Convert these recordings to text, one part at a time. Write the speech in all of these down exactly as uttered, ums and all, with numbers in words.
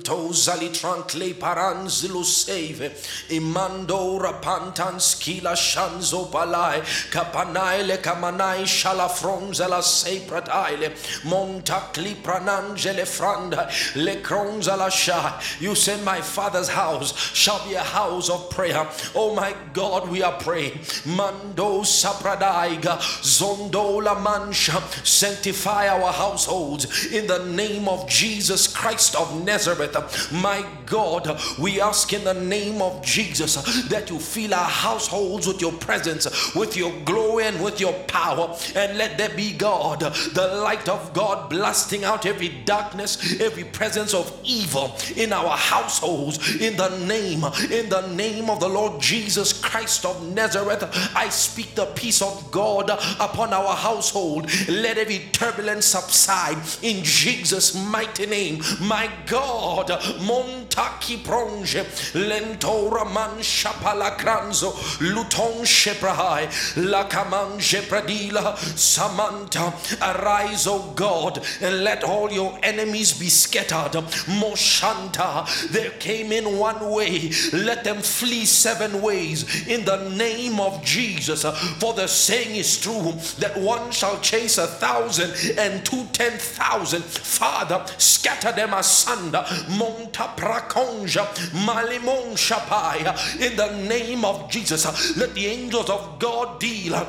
Into zalitrankle paranzilo save imando rapantans kila shanzo balai kapanaile kamanai shalafronza la seprataile montakli pranangele franda le kronza la sha. You said my father's house shall be a house of prayer. Oh my God, we are praying. Mando sapradaiga zondola mansha, sanctify our households in the name of Jesus Christ of Nazareth. My God, we ask in the name of Jesus that you fill our households with your presence, with your glory, and with your power, and let there be, God, the light of God blasting out every darkness, every presence of evil in our households, in the name in the name of the Lord Jesus Christ of Nazareth. I speak the peace of God upon our household. Let every turbulence subside in Jesus' mighty name. My God, montaki pronge lentora mansha palakranzo luton sheprahai lakamanje pradila samanta. Arise, O God, and let all your enemies be scattered. Moshanta, they came in one way, let them flee seven ways in the name of Jesus. For the saying is true that one shall chase a thousand and two ten thousand. Father, scatter them asunder. Monta prakonja malimon shapai. In the name of Jesus, let the angels of God deal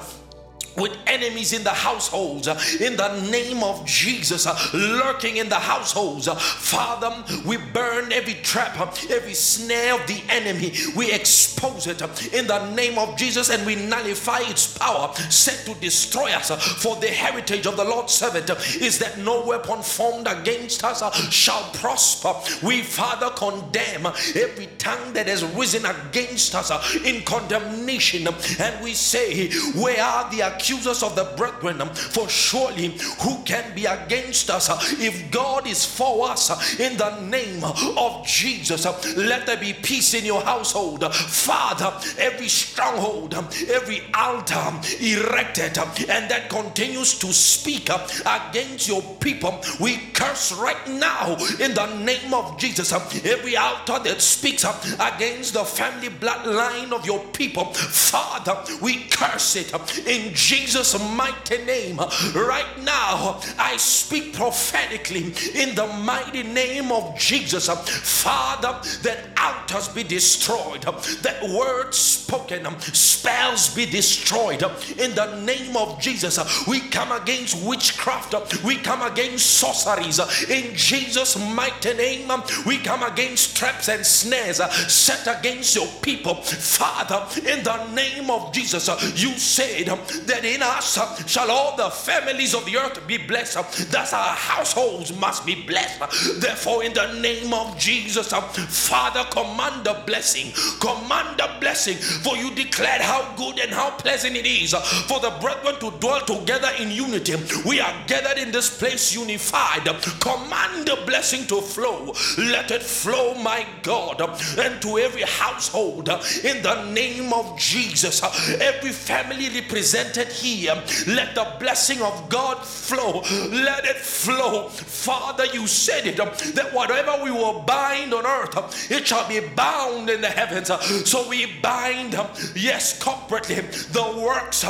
with enemies in the households, in the name of Jesus, lurking in the households. Father, we burn every trap, every snare of the enemy. We expose it in the name of Jesus, and we nullify its power set to destroy us. For the heritage of the Lord's servant is that no weapon formed against us shall prosper. We, Father, condemn every tongue that has risen against us in condemnation, and we say, where are the accusers of the brethren? For surely who can be against us if God is for us? In the name of Jesus, let there be peace in your household. Father, every stronghold, every altar erected and that continues to speak against your people, we curse right now in the name of Jesus. Every altar that speaks against the family bloodline of your people, Father, we curse it in Jesus' mighty name. Right now, I speak prophetically in the mighty name of Jesus. Father, that altars be destroyed, that words spoken, spells be destroyed in the name of Jesus. We come against witchcraft, we come against sorceries in Jesus' mighty name. We come against traps and snares set against your people. Father, in the name of Jesus, you said that in us shall all the families of the earth be blessed. Thus our households must be blessed. Therefore, in the name of Jesus, Father, command a blessing. Command a blessing, for you declared how good and how pleasant it is for the brethren to dwell together in unity. We are gathered in this place unified. Command a blessing to flow. Let it flow, my God, and to every household in the name of Jesus. Every family represented here, let the blessing of God flow. Let it flow. Father, you said it, that whatever we will bind on earth, it shall be bound in the heavens. So we bind, yes, corporately, the works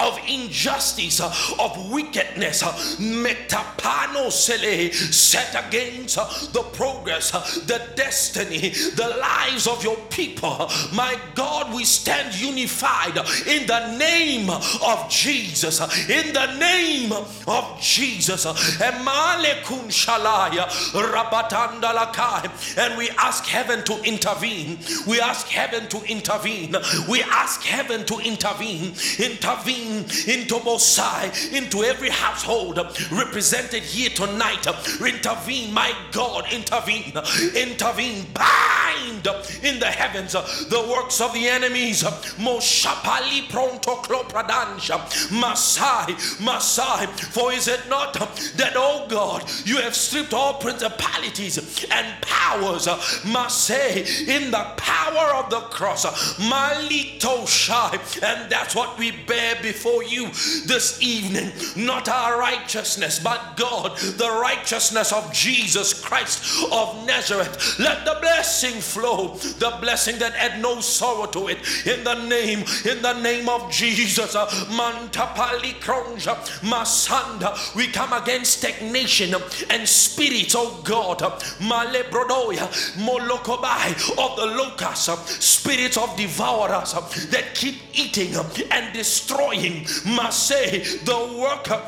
of injustice, of wickedness, metapano sele, set against the progress, the destiny, the lives of your people. My God, we stand unified in the name of Jesus. In the name of Jesus. And we ask heaven to intervene. We ask heaven to intervene. We ask heaven to intervene. Intervene into Bosai, into every household represented here tonight. Intervene, my God, intervene, intervene. Bye. bind in the heavens the works of the enemies. Moshapali pronto klopradansha. Masai, Masai, for is it not that, oh God, you have stripped all principalities and powers, Masai, in the power of the cross, Malito Shai, and that's what we bear before you this evening, not our righteousness, but God, the righteousness of Jesus Christ of Nazareth. Let the blessing flow, the blessing that had no sorrow to it, in the name, in the name of Jesus. Mantapali Kronja Masanda, we come against stagnation and spirits, oh God, Malebrodoya Molokobai, of the locusts, spirits of devourers that keep eating and destroying, Masay, the worker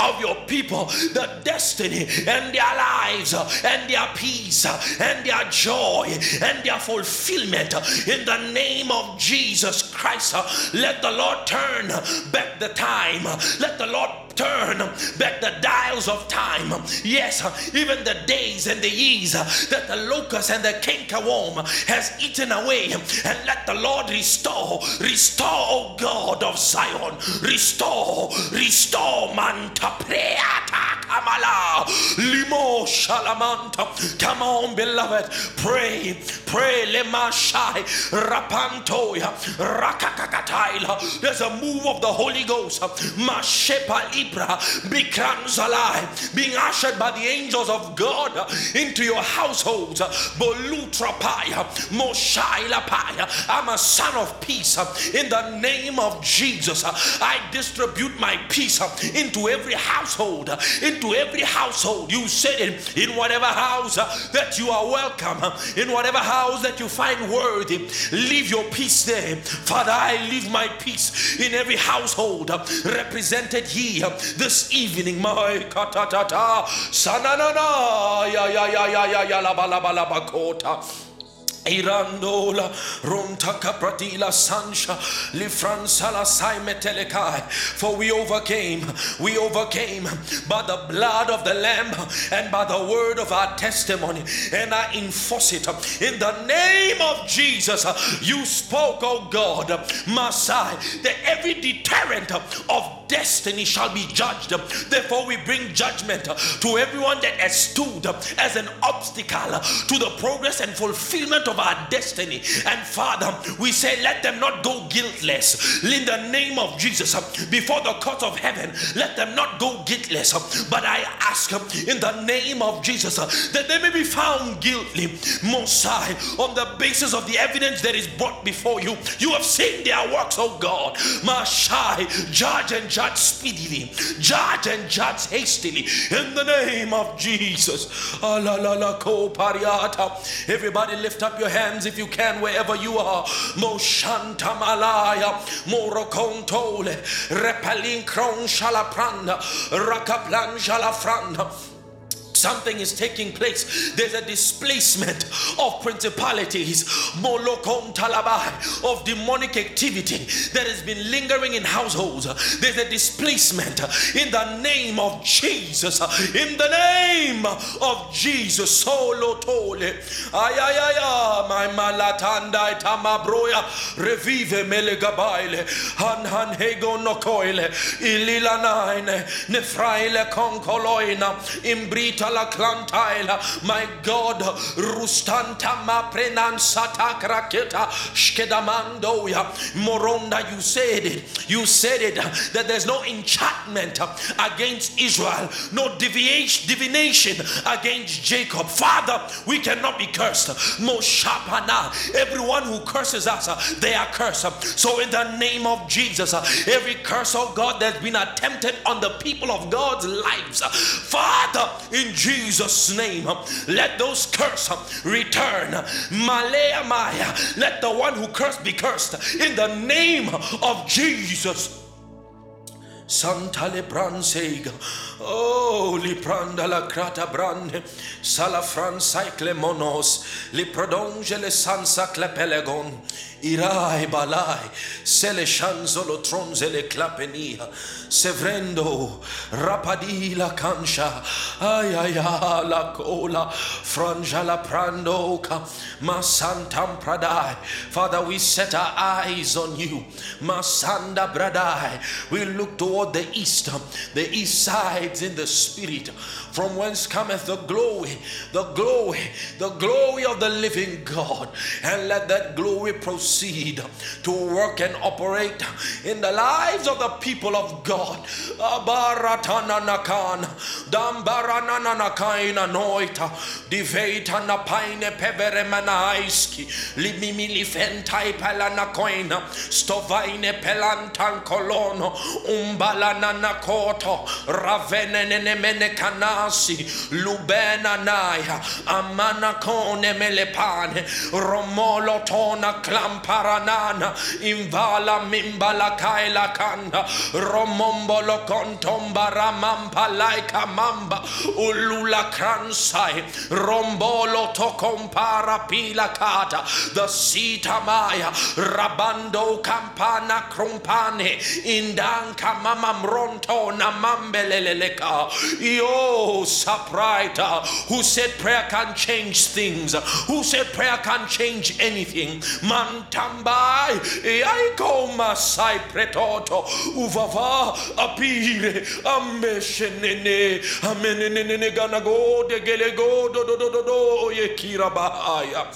of your people, the destiny and their lives and their peace and their joy and their fulfillment, in the name of Jesus Christ. Let the Lord turn back the time. Let the Lord turn back the dials of time. Yes, even the days and the years that the locust and the cankerworm has eaten away, and let the Lord restore, restore, O God of Zion, restore, restore, Mantapreata Kamala, Limo Shalamanta. Come on, beloved, pray, pray, Lemashai, Rapantoya, Rakakakataila. There's a move of the Holy Ghost, Mashepa becomes alive, being ushered by the angels of God into your households. Bolutrapaya, Moshailapaya. I'm a son of peace in the name of Jesus. I distribute my peace into every household, into every household. You said it, in whatever house that you are welcome, in whatever house that you find worthy, leave your peace there. Father, I leave my peace in every household represented here this evening. My katatata sananana ya ya ya ya ya ya la ba la ba la ba kota. Irandola Ronta Capratila Sansha Lifransala Saimetelekai. For we overcame, we overcame by the blood of the Lamb and by the word of our testimony, and I enforce it in the name of Jesus. You spoke, O God, Masai, that every deterrent of destiny shall be judged. Therefore we bring judgment to everyone that has stood as an obstacle to the progress and fulfillment of our destiny. And Father, we say, let them not go guiltless in the name of Jesus before the court of heaven. Let them not go guiltless, but I ask in the name of Jesus that they may be found guilty, Mosai, on the basis of the evidence that is brought before you. You have seen their works, O God, Mashai. Judge and judge Judge speedily, judge and judge hastily, in the name of Jesus. Everybody lift up your hands if you can, wherever you are. Moshanta malaya, morokontole, repalin kron shalapranda, rakaplan shalafranda. Something is taking place. There's a displacement of principalities, molokom talabai, of demonic activity that has been lingering in households. There's a displacement in the name of Jesus. In the name of Jesus, solo tole, ayayaya, my malatanda tamabroya, revive melegabaile, hanhan hego nokoile, ililanaine, nefraile konkoloina, imbrita. My God, Rustanta ma prenan satakra keta shkedamandoya moronda. You said it. You said it that there's no enchantment against Israel, no deviation, divination against Jacob. Father, we cannot be cursed. Moshapana. Everyone who curses us, they are cursed. So in the name of Jesus, every curse, oh God, that's been attempted on the people of God's lives, Father, in Jesus' name, let those curse return. Malaya Maya, let the one who cursed be cursed in the name of Jesus. Santa le bransega, oh li pranda la crata brande, sala fransae clemonos, li prodonge le sansa clepelegon, irai balai, se le chanzo lo tronze le clapenia, sevrendo, rapadi la cancia, ai ai ai la cola, frangia la prandoca, ma santam pradai, Father, we set our eyes on you, ma sanda bradai, we look toward the east, the east sides in the spirit, from whence cometh the glory, the glory, the glory of the living God, and let that glory proceed to work and operate in the lives of the people of God. Abaratanakan, Dambarananakai noita, Diveta Napine Peveremanaiski, Limimili Fentai Palanakoina, Stovine Pelantan Colono, Umba. Lananakoto, Ravenene Menekanasi, Lubena Naya, Amanakone Melepane, Romolo Tona Clamparanana, Invala Mimbala Kaila Kanda, Romombolo Contombara Mampa Laika Mamba, Ulula Kransai, Rombolo Tokompara Pila Kata, the Sita Maya, Rabando Campana Crumpane, Indanka Mama. Mamronto namambeleleka. Yo Saprita, who said prayer can change things, who said prayer can change anything. Mantambai Eiko Masai Pretoto Uvava Apire Ameshenene Amenene Ganago de Gelego do do do do do Yekirabaya.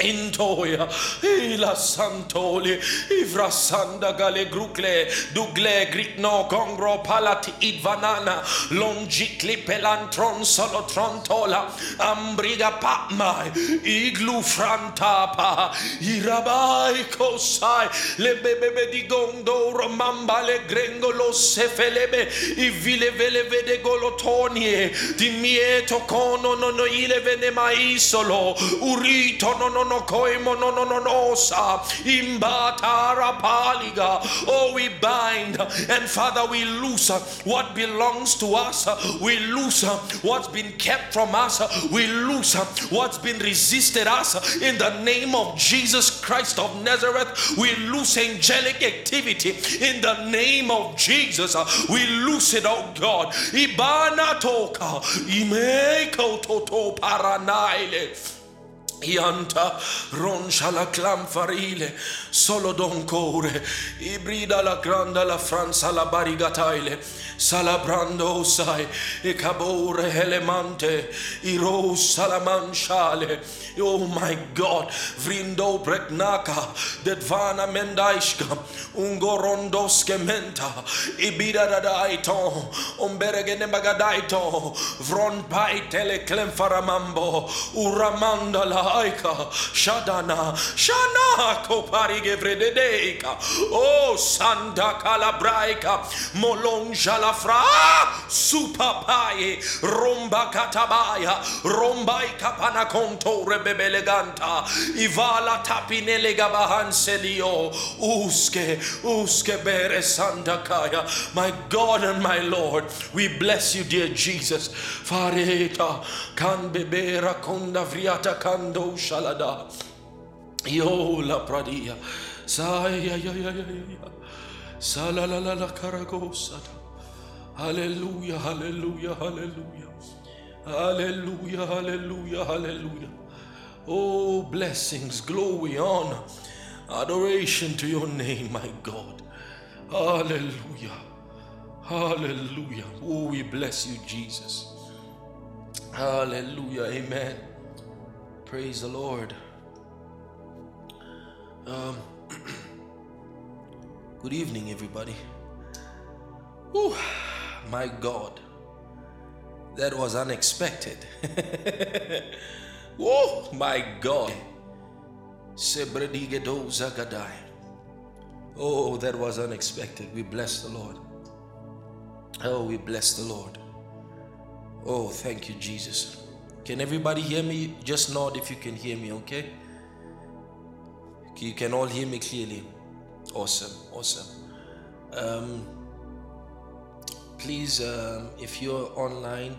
Intoya, Ila Santoli, Ivra Sanda Gale Grucle, Dugle, Gritno, Congro, Palati, Idvanana, Longicli, Pelantron, Solotrontola, Ambriga Patmai, Iglu Frantapa, Irabai Kosai, Lebebebe di Gondo, Romamba, Le Grengolo, Sefelebe, Ivilevele de Golotonie, Dimieto Cono, Nono Ilevene Maisolo, Urito, Nono. No koimo no no no no sa imbatara paliga. Oh, we bind and Father, we loose what belongs to us. We loose what's been kept from us. We loose what's been resisted us in the name of Jesus Christ of Nazareth. We loose angelic activity in the name of Jesus. We loose it, oh God. Ibana toka imeko toto paranaile. Ianta roncia la clanfarile solo doncore ibrida la granda la franza la barigataile salabrando sai e cabore elemante iro salamanciale. Oh my God, vrindo breknaka detvana mendaiska ungorondoske menta ibida da daiton omberegene bagadaito vron pai tele clanfaramambo uramandala Aika Shadana Shana Coparigevredeka. Oh Santa Calabraica Molonja la Fra Supapaye Romba Catabaya Rombai Capana Contore Bebeleganta Ivala Tapinele Gabahanselio Uske Uske Bere Santa Kaya. My God and my Lord, we bless you, dear Jesus. Fareta Can Bebera Conda Vriata Kanda. Do shalada yo la pradia sai ya ya ya ya sala la la la karagosa. Hallelujah, hallelujah, hallelujah, hallelujah, hallelujah, hallelujah. Oh, blessings, glory, honor, adoration to your name, my God. Hallelujah, hallelujah. Oh, we bless you, Jesus. Hallelujah. Amen. Praise the Lord. Um, good evening, everybody. Whew, my God, that was unexpected. Oh, my God. Oh, that was unexpected. We bless the Lord. Oh, we bless the Lord. Oh, thank you, Jesus. Can everybody hear me? Just nod if you can hear me, okay? You can all hear me clearly. Awesome, awesome. Um, Please, um, if you're online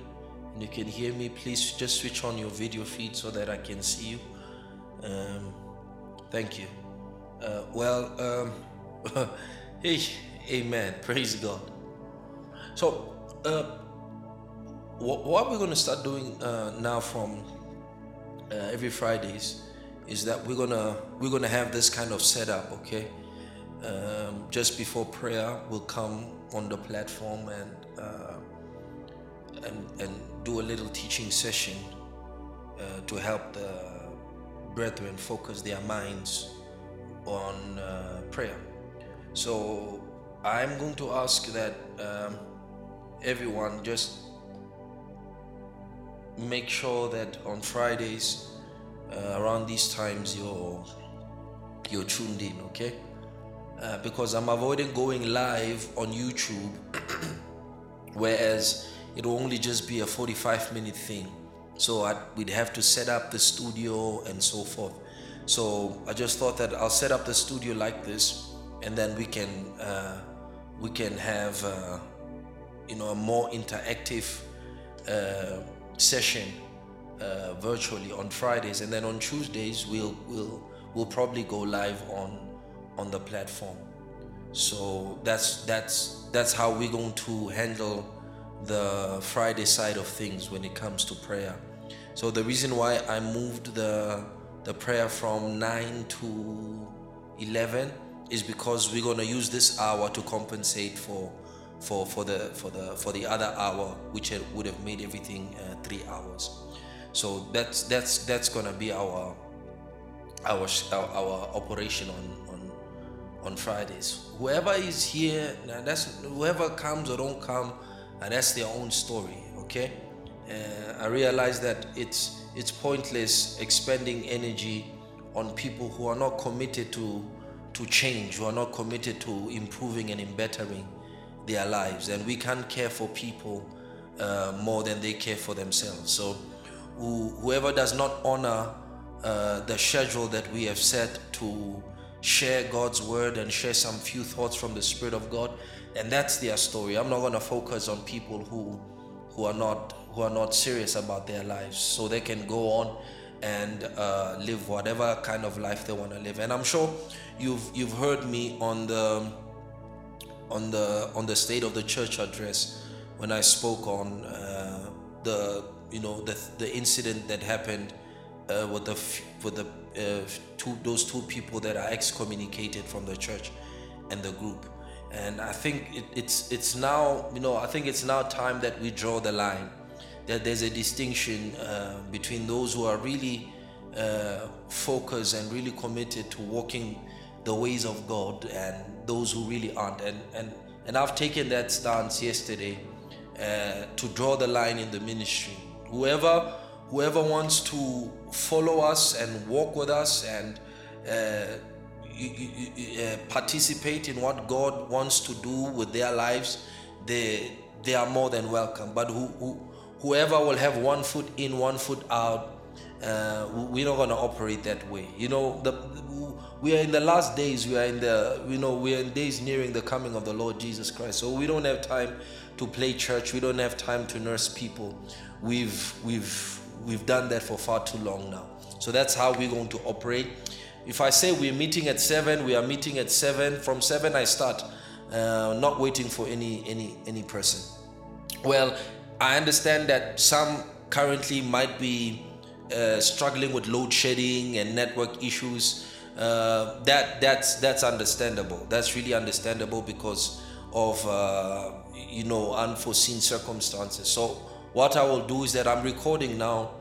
and you can hear me, please just switch on your video feed so that I can see you. Um, thank you. Uh, well, um, hey, amen. Praise God. So, uh, wh- what we're going to start doing uh, now from uh, every Fridays is that we're gonna we're gonna have this kind of setup, okay? Um, just before prayer, we'll come on the platform and uh, and and do a little teaching session uh, to help the brethren focus their minds on uh, prayer. So I'm going to ask that um, everyone just make sure that on Fridays uh, around these times you're you're tuned in, okay? Uh, because I'm avoiding going live on YouTube, whereas it will only just be a forty-five minute thing. So I, we'd have to set up the studio and so forth. So I just thought that I'll set up the studio like this, and then we can uh, we can have uh, you know a more interactive uh, session uh, virtually on Fridays, and then on Tuesdays we'll we'll we'll probably go live on. on the platform. So that's that's that's how we're going to handle the Friday side of things when it comes to prayer. So the reason why I moved the the prayer from nine to eleven is because we're going to use this hour to compensate for for for the for the for the other hour, which would have made everything uh, three hours. So that's that's that's going to be our our our operation on on Fridays. Whoever is here, now that's whoever comes or don't come, and that's their own story, okay? Uh, I realize that it's it's pointless expending energy on people who are not committed to to change, who are not committed to improving and bettering their lives, and we can't care for people uh, more than they care for themselves. So, who, whoever does not honor uh, the schedule that we have set to share God's word and share some few thoughts from the Spirit of God, and that's their story. I'm not going to focus on people who who are not who are not serious about their lives, so they can go on and uh, live whatever kind of life they want to live. And I'm sure you've you've heard me on the on the on the State of the Church address when I spoke on uh, the you know the the incident that happened uh, with the with the. Uh, two, those two people that are excommunicated from the church and the group. And I think it, it's it's now you know I think it's now time that we draw the line, that there's a distinction uh, between those who are really uh, focused and really committed to walking the ways of God and those who really aren't. And and and I've taken that stance yesterday uh, to draw the line in the ministry. Whoever. Whoever wants to follow us and walk with us and uh, you, you, you, uh, participate in what God wants to do with their lives, they they are more than welcome. But who, who, whoever will have one foot in, one foot out, uh, we're not going to operate that way. You know, the, we are in the last days. We are in the you know we are in days nearing the coming of the Lord Jesus Christ. So we don't have time to play church. We don't have time to nurse people. We've we've We've done that for far too long now. So that's how we're going to operate. If I say we're meeting at seven, we are meeting at seven. From seven, I start, uh, not waiting for any any any person. Well, I understand that some currently might be uh, struggling with load shedding and network issues. Uh, that that's that's understandable. That's really understandable because of uh, you know unforeseen circumstances. So. What I will do is that I'm recording now.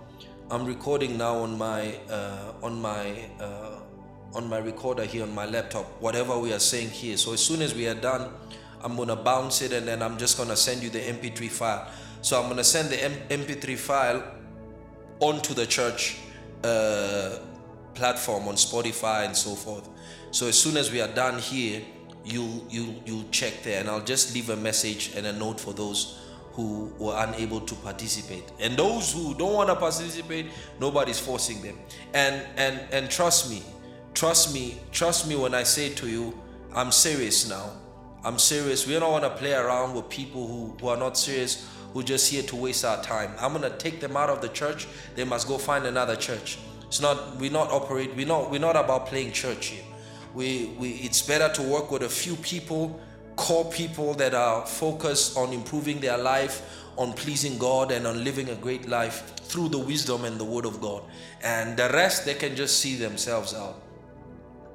I'm recording now on my uh, on my uh, on my recorder here on my laptop. Whatever we are saying here. So as soon as we are done, I'm gonna bounce it and then I'm just gonna send you the M P three file. So I'm gonna send the M- MP3 file onto the church uh, platform on Spotify and so forth. So as soon as we are done here, you you you check there, and I'll just leave a message and a note for those who were unable to participate. And those who don't want to participate, nobody's forcing them. And and and trust me, trust me, trust me when I say to you, I'm serious now. I'm serious. We don't want to play around with people who, who are not serious, who just here to waste our time. I'm going to take them out of the church. They must go find another church. It's not, we're not operate, we're not, we're not about playing church here. We, we, it's better to work with a few people, core people that are focused on improving their life, on pleasing God and on living a great life through the wisdom and the word of God. And the rest, they can just see themselves out.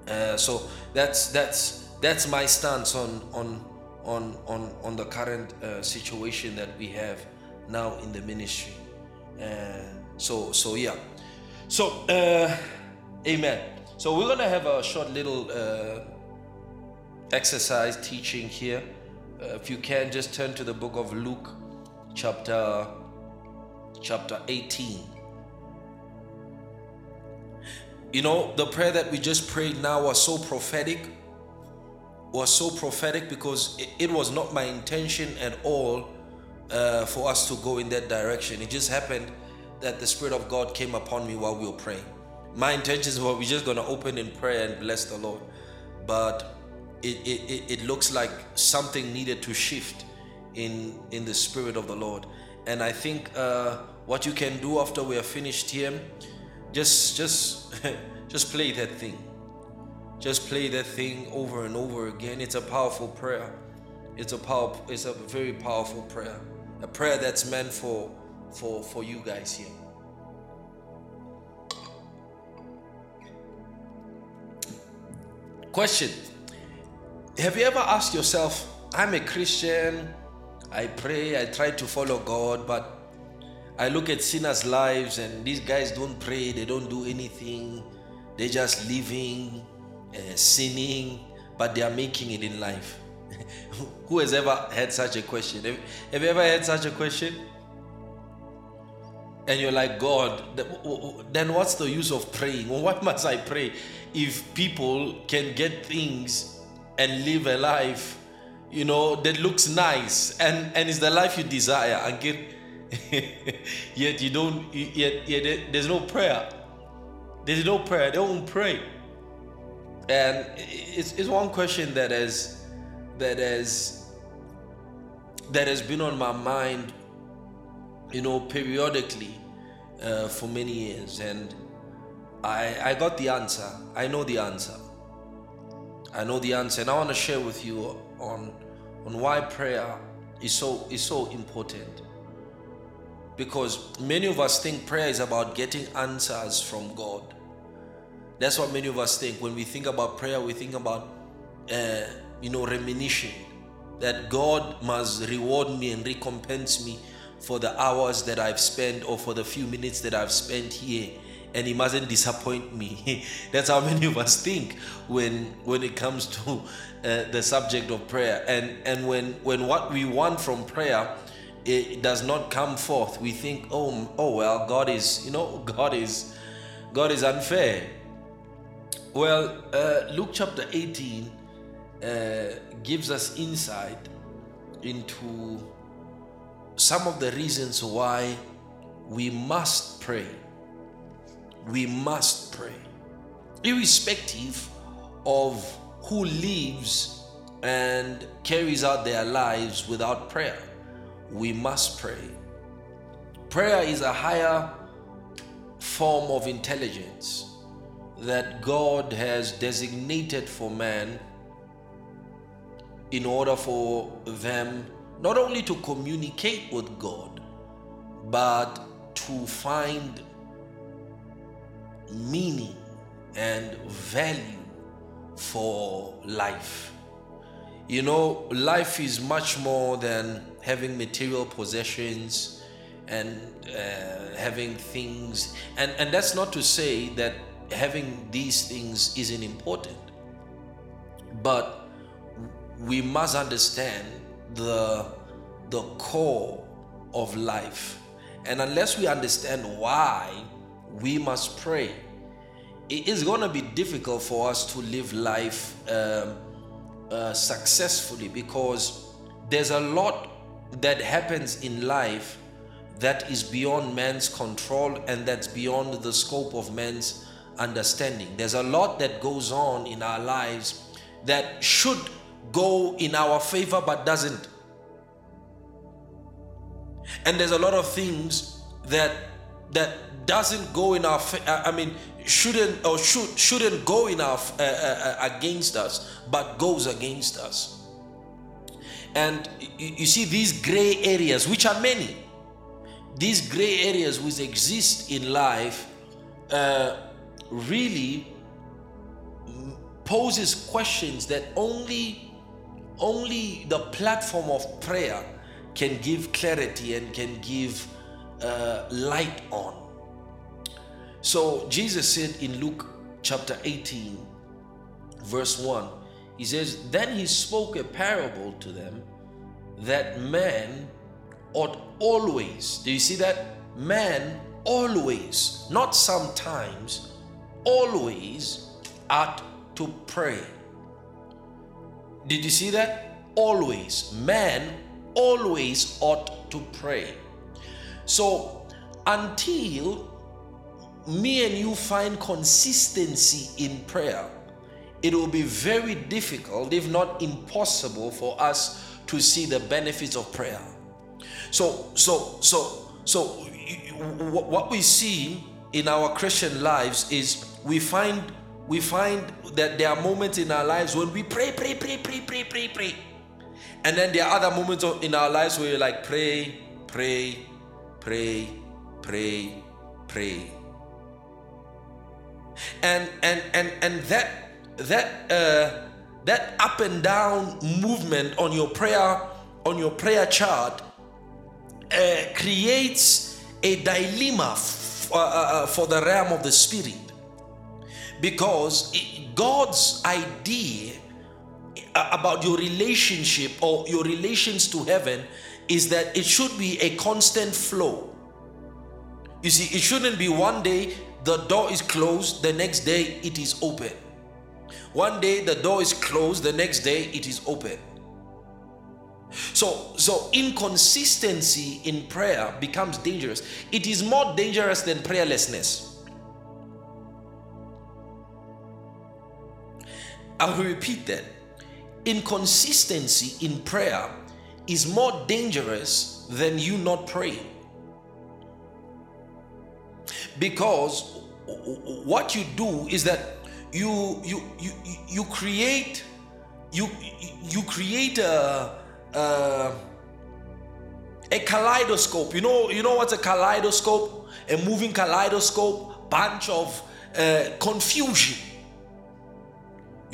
Uh, so that's, that's, that's my stance on, on, on, on, on the current uh, situation that we have now in the ministry. Uh, so, so yeah. So, uh, amen. So we're going to have a short little uh, exercise teaching here. Uh, if you can, just turn to the book of Luke, chapter, chapter eighteen. You know, the prayer that we just prayed now was so prophetic, was so prophetic because it, it was not my intention at all uh, for us to go in that direction. It just happened that the Spirit of God came upon me while we were praying. My intentions were we're just going to open in prayer and bless the Lord. But it, it, it looks like something needed to shift in, in the Spirit of the Lord. And I think uh, what you can do after we are finished here, just just, just play that thing. Just play that thing over and over again. It's a powerful prayer. It's a power, It's a very powerful prayer. A prayer that's meant for for, for you guys here. Question. Have you ever asked yourself, I'm a Christian, I pray, I try to follow God, but I look at sinners' lives and these guys don't pray, they don't do anything, they're just living, uh, sinning, but they are making it in life. Who has ever had such a question? Have, have you ever had such a question? And you're like, God, then what's the use of praying? Well, what must I pray if people can get things and live a life, you know, that looks nice and, and is the life you desire, and get, yet you don't, yet, yet there's no prayer. There's no prayer. They won't pray. And it's, it's one question that has, that has, that has been on my mind, you know, periodically uh, for many years, and I I got the answer. I know the answer. I know the answer, and I want to share with you on on why prayer is so is so important. Because many of us think prayer is about getting answers from God. That's what many of us think. When we think about prayer, we think about uh, you know remission, that God must reward me and recompense me for the hours that I've spent or for the few minutes that I've spent here, and he mustn't disappoint me. That's how many of us think when when it comes to uh, the subject of prayer. And and when when what we want from prayer it does not come forth, we think, oh oh well, God is you know God is God is unfair. Well, uh, Luke chapter eighteen uh, gives us insight into some of the reasons why we must pray. We must pray. Irrespective of who lives and carries out their lives without prayer, we must pray. Prayer is a higher form of intelligence that God has designated for man in order for them not only to communicate with God, but to find meaning and value for life. You know, life is much more than having material possessions and uh, having things. And, and that's not to say that having these things isn't important, but we must understand the the core of life. And unless we understand why we must pray, it is going to be difficult for us to live life um, uh, successfully, because there's a lot that happens in life that is beyond man's control and that's beyond the scope of man's understanding. There's a lot that goes on in our lives that should go in our favor but doesn't. And there's a lot of things that that doesn't go in our I mean shouldn't or should shouldn't go in our uh, uh, against us, but goes against us. And you see these gray areas, which are many, these gray areas which exist in life uh, really poses questions that only only the platform of prayer can give clarity and can give uh, light on. So Jesus said in Luke chapter eighteen, verse one, he says, "Then he spoke a parable to them, that man ought always," do you see that? Man always, not sometimes, always ought to pray. Did you see that? Always. Man always ought to pray. So until me and you find consistency in prayer, it will be very difficult, if not impossible, for us to see the benefits of prayer. So, so, so, so, what we see in our Christian lives is we find we find that there are moments in our lives when we pray, pray, pray, pray, pray, pray, pray, and then there are other moments in our lives where you're like pray, pray, pray, pray, pray, and and and and that. that uh, that up and down movement on your prayer on your prayer chart uh, creates a dilemma f- uh, uh, for the realm of the spirit, because it, God's idea about your relationship or your relations to heaven is that it should be a constant flow. You see, it shouldn't be one day the door is closed, the next day it is open. One day the door is closed, the next day it is open. So, so inconsistency in prayer becomes dangerous. It is more dangerous than prayerlessness. I will repeat that. Inconsistency in prayer is more dangerous than you not praying. Because what you do is that You you you you create you you create a, a a kaleidoscope. You know you know what's a kaleidoscope? A moving kaleidoscope, bunch of uh, confusion.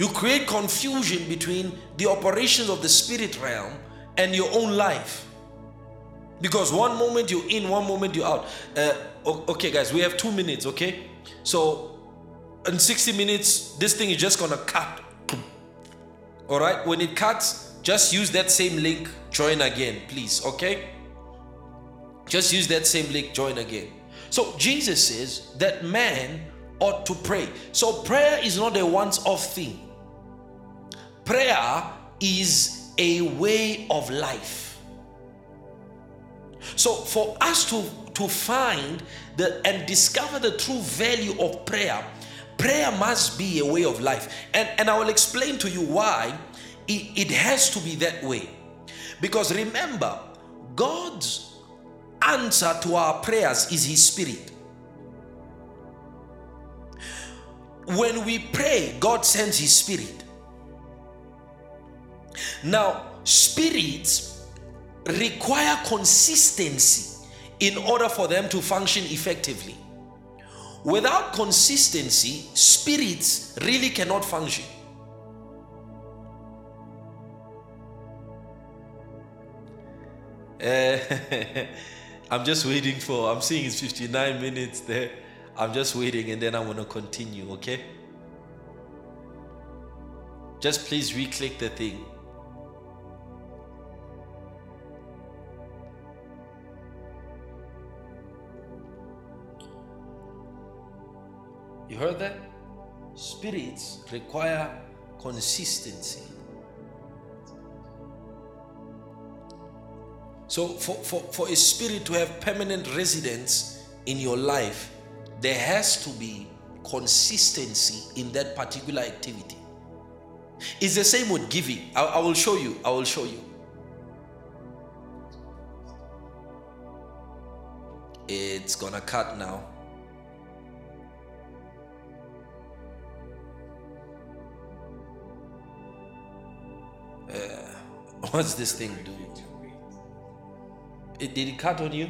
You create confusion between the operations of the spirit realm and your own life, because one moment you're in, one moment you're out. Uh, okay, guys, we have two minutes. Okay, so. In sixty minutes, this thing is just gonna cut. All right, when it cuts, just use that same link, join again, please. Okay, just use that same link, join again. So Jesus says that man ought to pray. So prayer is not a once-off thing. Prayer is a way of life. So for us to to find the and discover the true value of prayer, prayer must be a way of life. And, and I will explain to you why it, it has to be that way. Because remember, God's answer to our prayers is His Spirit. When we pray, God sends His Spirit. Now, spirits require consistency in order for them to function effectively. Without consistency, spirits really cannot function. Uh, I'm just waiting for, I'm seeing it's fifty-nine minutes there. I'm just waiting and then I'm going to continue, okay? Just please re-click the thing. You heard that? Spirits require consistency. So for, for, for a spirit to have permanent residence in your life, there has to be consistency in that particular activity. It's the same with giving. I, I will show you. I will show you. It's gonna cut now. Uh, what's this thing do? It did it cut on you?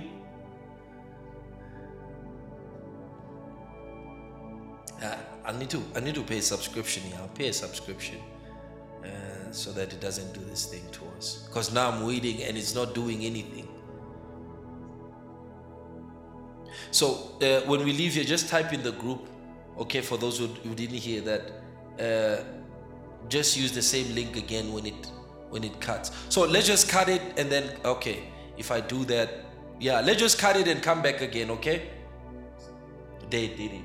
Uh, I need to. I need to pay a subscription here. I'll pay a subscription uh, so that it doesn't do this thing to us. Because now I'm waiting and it's not doing anything. So uh, when we leave here, just type in the group. Okay, for those who, who didn't hear that, uh, just use the same link again when it when it cuts. So let's just cut it and then okay. If I do that, yeah, let's just cut it and come back again. Okay? They did it.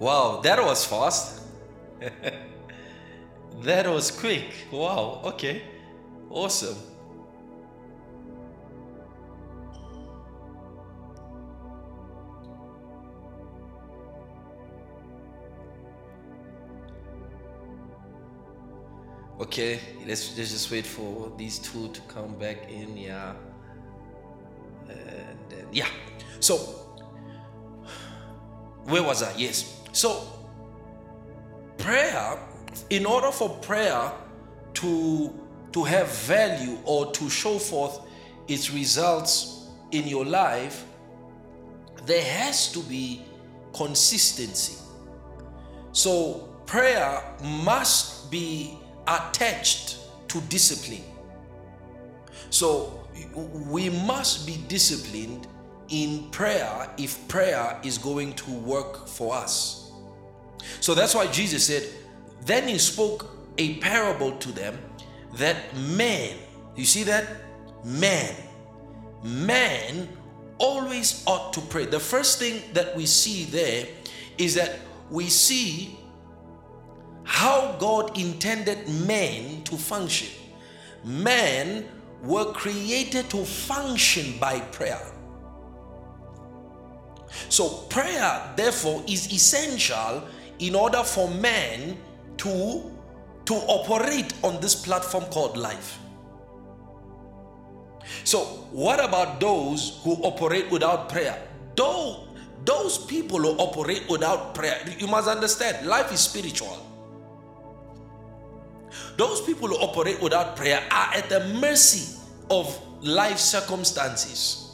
Wow, that was fast. That was quick. Wow, okay. Awesome. Okay, let's, let's just wait for these two to come back in. Yeah. And then, yeah. So, where was I? Yes. So, prayer, in order for prayer to, to have value or to show forth its results in your life, there has to be consistency. So, prayer must be attached to discipline. So, we must be disciplined in prayer if prayer is going to work for us. So that's why Jesus said, then he spoke a parable to them that man, you see that? Man, man always ought to pray. The first thing that we see there is that we see how God intended man to function. Man were created to function by prayer. So prayer, therefore, is essential in order for man to, to operate on this platform called life. So what about those who operate without prayer? Though those people who operate without prayer, you must understand, life is spiritual. Those people who operate without prayer are at the mercy of life circumstances.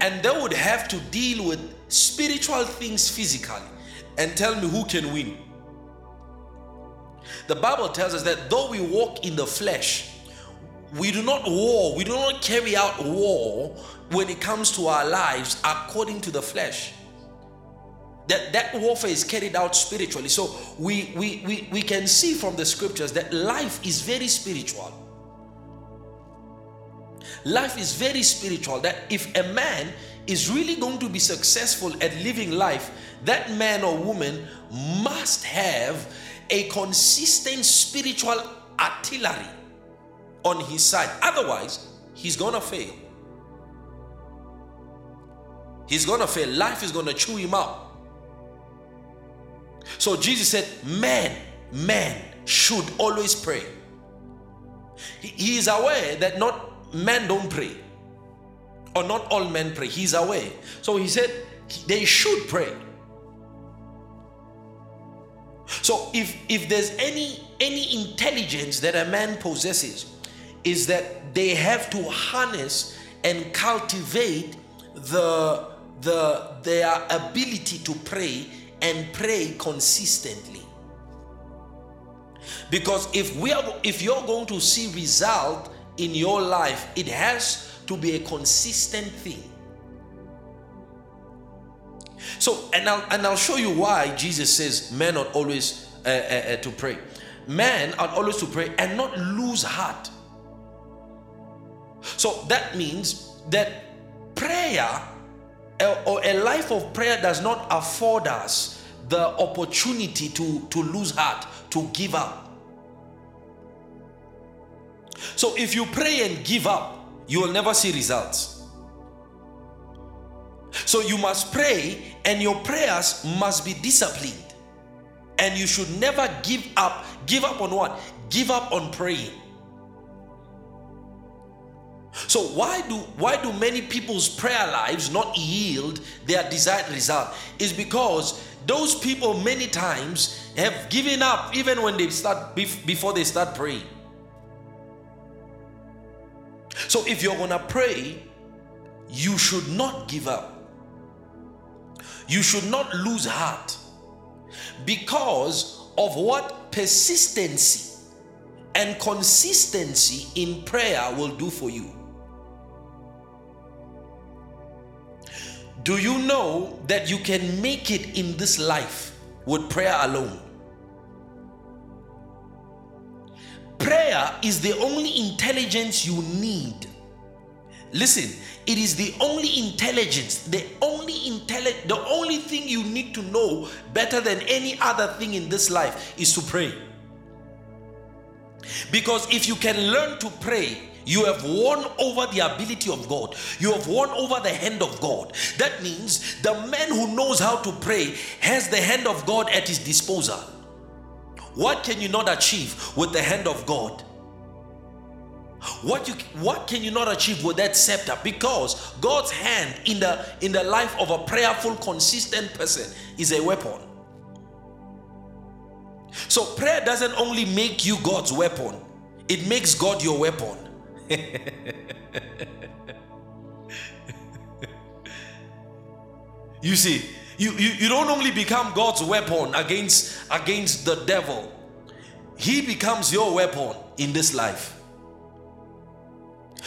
And they would have to deal with spiritual things physically. And tell me who can win. The Bible tells us that though we walk in the flesh, we do not war, we do not carry out war when it comes to our lives according to the flesh. That, that warfare is carried out spiritually. So we, we, we, we can see from the scriptures that life is very spiritual. Life is very spiritual, that if a man is really going to be successful at living life, that man or woman must have a consistent spiritual artillery on his side. Otherwise, he's gonna fail. He's gonna fail. Life is gonna chew him up. So Jesus said, man, man should always pray. He is aware that not men don't pray, or not all men pray. He's aware. So he said they should pray. So if if there's any any intelligence that a man possesses, is that they have to harness and cultivate the the their ability to pray and pray consistently. Because if we are if you're going to see result in your life, it has to be a consistent thing. So, and I'll, and I'll show you why Jesus says men ought always uh, uh, uh, to pray. Men ought always to pray and not lose heart. So that means that prayer uh, or a life of prayer does not afford us the opportunity to, to lose heart, to give up. So if you pray and give up, you will never see results. So you must pray, and your prayers must be disciplined. And you should never give up. Give up on what? Give up on praying. So why do why do many people's prayer lives not yield their desired result? Is because those people many times have given up even when they start before they start praying. So if you're gonna pray, you should not give up. You should not lose heart because of what persistency and consistency in prayer will do for you. Do you know that you can make it in this life with prayer alone? Prayer is the only intelligence you need. Listen, it is the only intelligence, the only intelli- the only thing you need to know better than any other thing in this life is to pray. Because if you can learn to pray, you have won over the ability of God. You have won over the hand of God. That means the man who knows how to pray has the hand of God at his disposal. What can you not achieve with the hand of God? What you what can you not achieve with that scepter? Because God's hand in the in the life of a prayerful, consistent person is a weapon. So prayer doesn't only make you God's weapon, it makes God your weapon. You see, you, you you don't only become God's weapon against against the devil. He becomes your weapon in this life.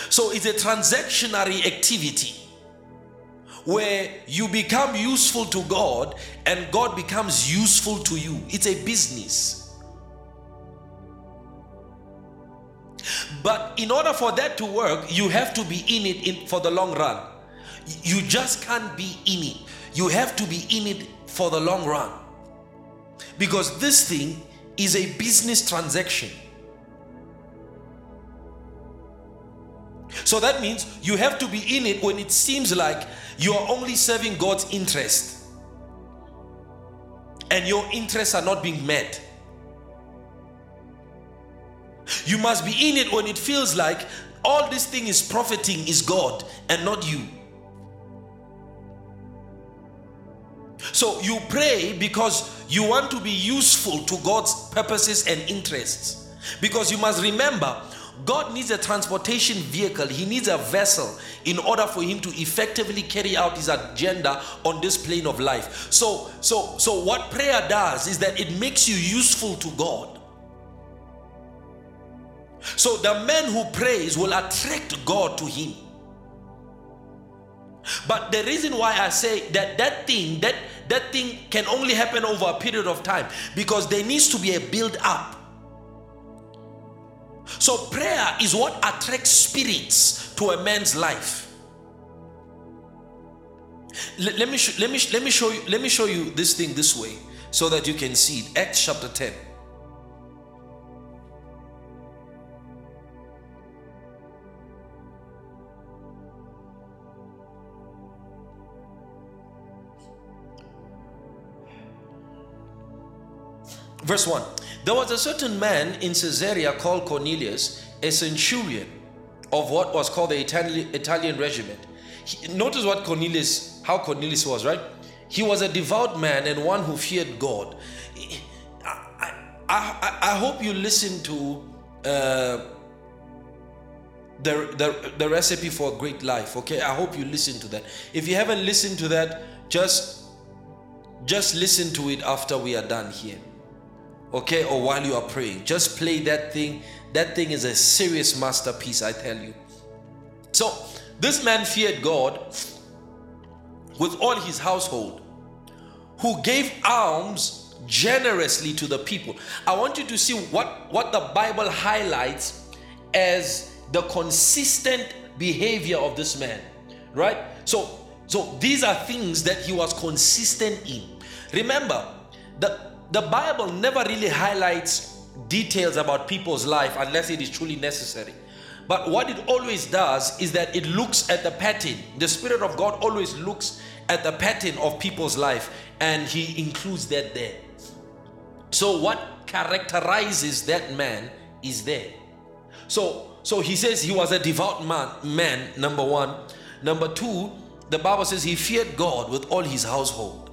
So it's a transactionary activity where you become useful to God and God becomes useful to you. It's a business. But in order for that to work, you have to be in it in, for the long run. You just can't be in it. You have to be in it for the long run. Because this thing is a business transaction. So that means you have to be in it when it seems like you are only serving God's interest and your interests are not being met. You must be in it when it feels like all this thing is profiting is God and not you. So you pray because you want to be useful to God's purposes and interests. Because you must remember, God needs a transportation vehicle. He needs a vessel in order for him to effectively carry out his agenda on this plane of life. So, so, so what prayer does is that it makes you useful to God. So the man who prays will attract God to him. But the reason why I say that that thing, that, that thing can only happen over a period of time, because there needs to be a build up. So prayer is what attracts spirits to a man's life. Let, let me sh- let me sh- let me show you let me show you this thing this way so that you can see it. Acts chapter ten. Verse one. There was a certain man in Caesarea called Cornelius, a centurion of what was called the Italian, Italian regiment. He, notice what Cornelius, how Cornelius was, right? He was a devout man and one who feared God. I, I, I, I hope you listen to uh, the, the, the recipe for a great life, okay? I hope you listen to that. If you haven't listened to that, just, just listen to it after we are done here. Okay, or while you are praying, just play that thing. That thing is a serious masterpiece, I tell you. So, this man feared God with all his household, who gave alms generously to the people. I want you to see what, what the Bible highlights as the consistent behavior of this man, right? So, so these are things that he was consistent in. Remember, the the Bible never really highlights details about people's life unless it is truly necessary. But what it always does is that it looks at the pattern. The Spirit of God always looks at the pattern of people's life, and he includes that there. So what characterizes that man is there. So, so he says he was a devout man, man, number one. Number two, the Bible says he feared God with all his household.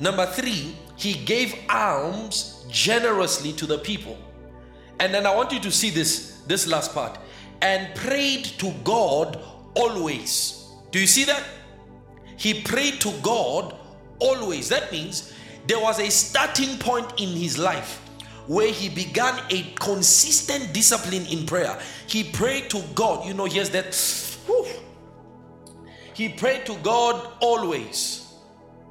Number three, he gave alms generously to the people. And then I want you to see this, this last part. And prayed to God always. Do you see that? He prayed to God always. That means there was a starting point in his life where he began a consistent discipline in prayer. He prayed to God. You know, here's that. Whew. He prayed to God always.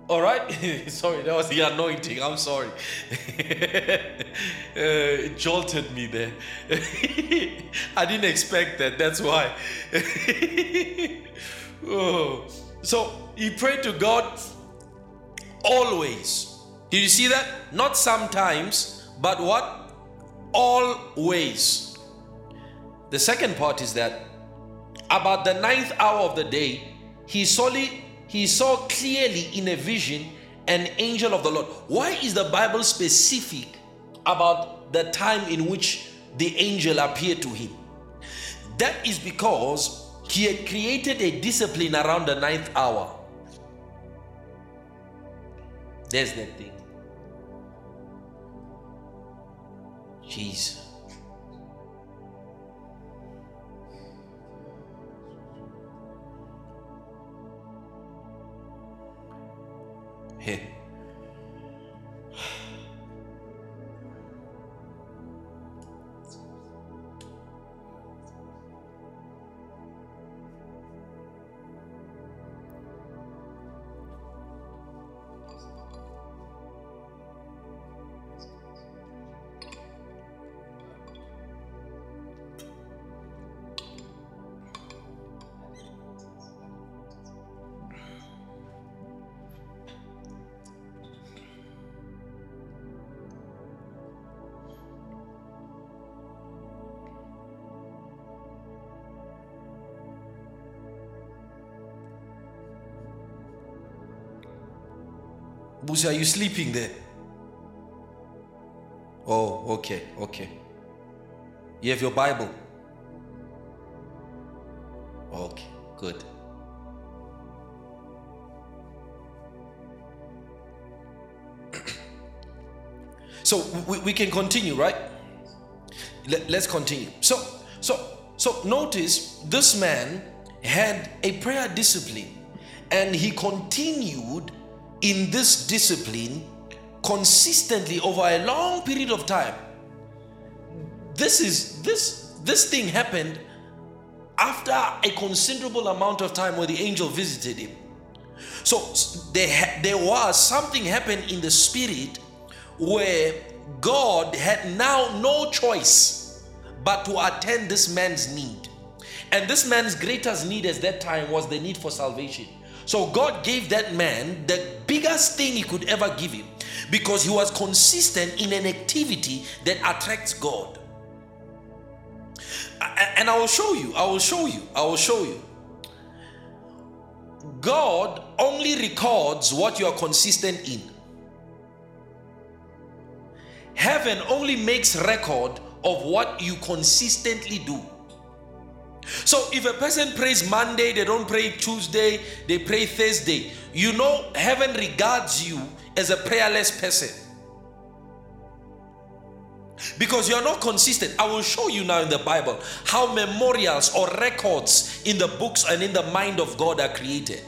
All right. Sorry, that was the anointing. I'm sorry. uh, it jolted me there. I didn't expect that. That's why. Oh. So he prayed to God always. Did you see that? Not sometimes, but what? Always. The second part is that about the ninth hour of the day, he solely He saw clearly in a vision an angel of the Lord. Why is the Bible specific about the time in which the angel appeared to him? That is because he had created a discipline around the ninth hour. There's that thing. Jeez. Busi, are you sleeping there? Oh, okay, okay. You have your Bible? Okay, good. So we, we can continue, right? Let, let's continue. So, so, so notice this man had a prayer discipline, and he continued in this discipline consistently over a long period of time. This is this this thing happened after a considerable amount of time where the angel visited him. So there, there was something happened in the spirit where God had now no choice but to attend this man's need. And this man's greatest need at that time was the need for salvation. So God gave that man the biggest thing he could ever give him, because he was consistent in an activity that attracts God. And I will show you, I will show you, I will show you. God only records what you are consistent in. Heaven only makes record of what you consistently do. So if a person prays Monday, they don't pray Tuesday, they pray Thursday, you know heaven regards you as a prayerless person, because you're not consistent. I will show you now in the Bible how memorials or records in the books and in the mind of God are created.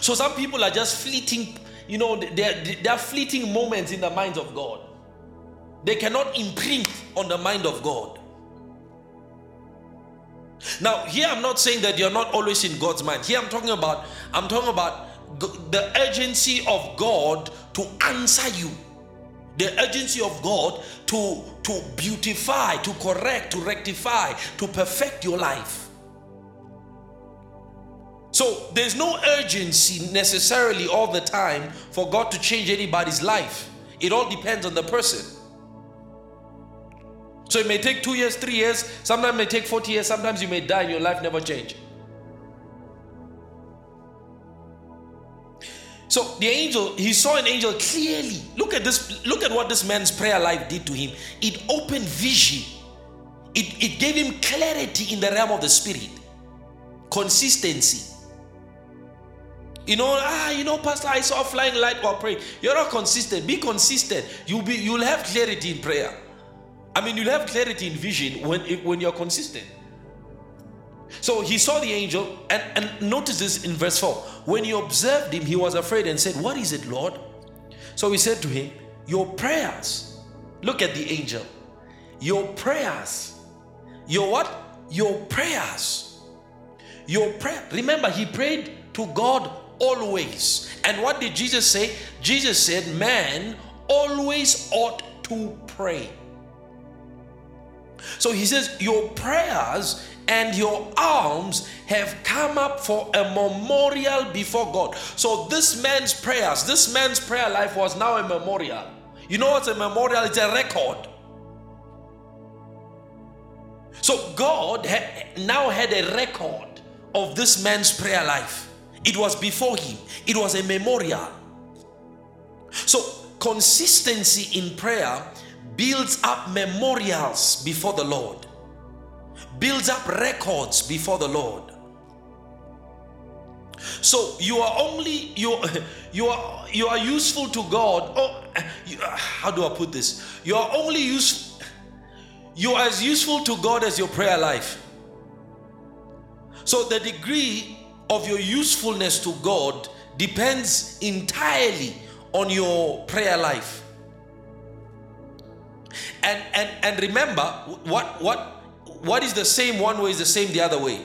So some people are just fleeting, you know, they're, they're fleeting moments in the minds of God. They cannot imprint on the mind of God. Now, here I'm not saying that you're not always in God's mind. Here I'm talking about, I'm talking about the urgency of God to answer you. The urgency of God to, to beautify, to correct, to rectify, to perfect your life. So there's no urgency necessarily all the time for God to change anybody's life. It all depends on the person. So it may take two years, three years, sometimes it may take forty years, sometimes you may die and your life never change. So the angel, he saw an angel clearly. Look at this, look at what this man's prayer life did to him. It opened vision. It, it gave him clarity in the realm of the spirit. Consistency. You know, ah, you know, Pastor, I saw a flying light while praying. You're not consistent. Be consistent. You'll be, you'll have clarity in prayer. I mean, you'll have clarity in vision when when you're consistent. So he saw the angel, and, and notice this in verse four. When he observed him, he was afraid and said, "What is it, Lord?" So he said to him, "Your prayers." Look at the angel. Your prayers. Your what? Your prayers. Your prayer. Remember, he prayed to God always. And what did Jesus say? Jesus said, "Man always ought to pray." So he says, your prayers and your alms have come up for a memorial before God. So this man's prayers, this man's prayer life was now a memorial. You know what's a memorial? It's a record. So God had, now had a record of this man's prayer life. It was before him. It was a memorial. So consistency in prayer builds up memorials before the Lord, builds up records before the Lord. So you are only you you are you are useful to God. Oh, you, how do I put this? You are only useful. You are as useful to God as your prayer life. So the degree of your usefulness to God depends entirely on your prayer life. And, and and remember, what what what is the same one way is the same the other way.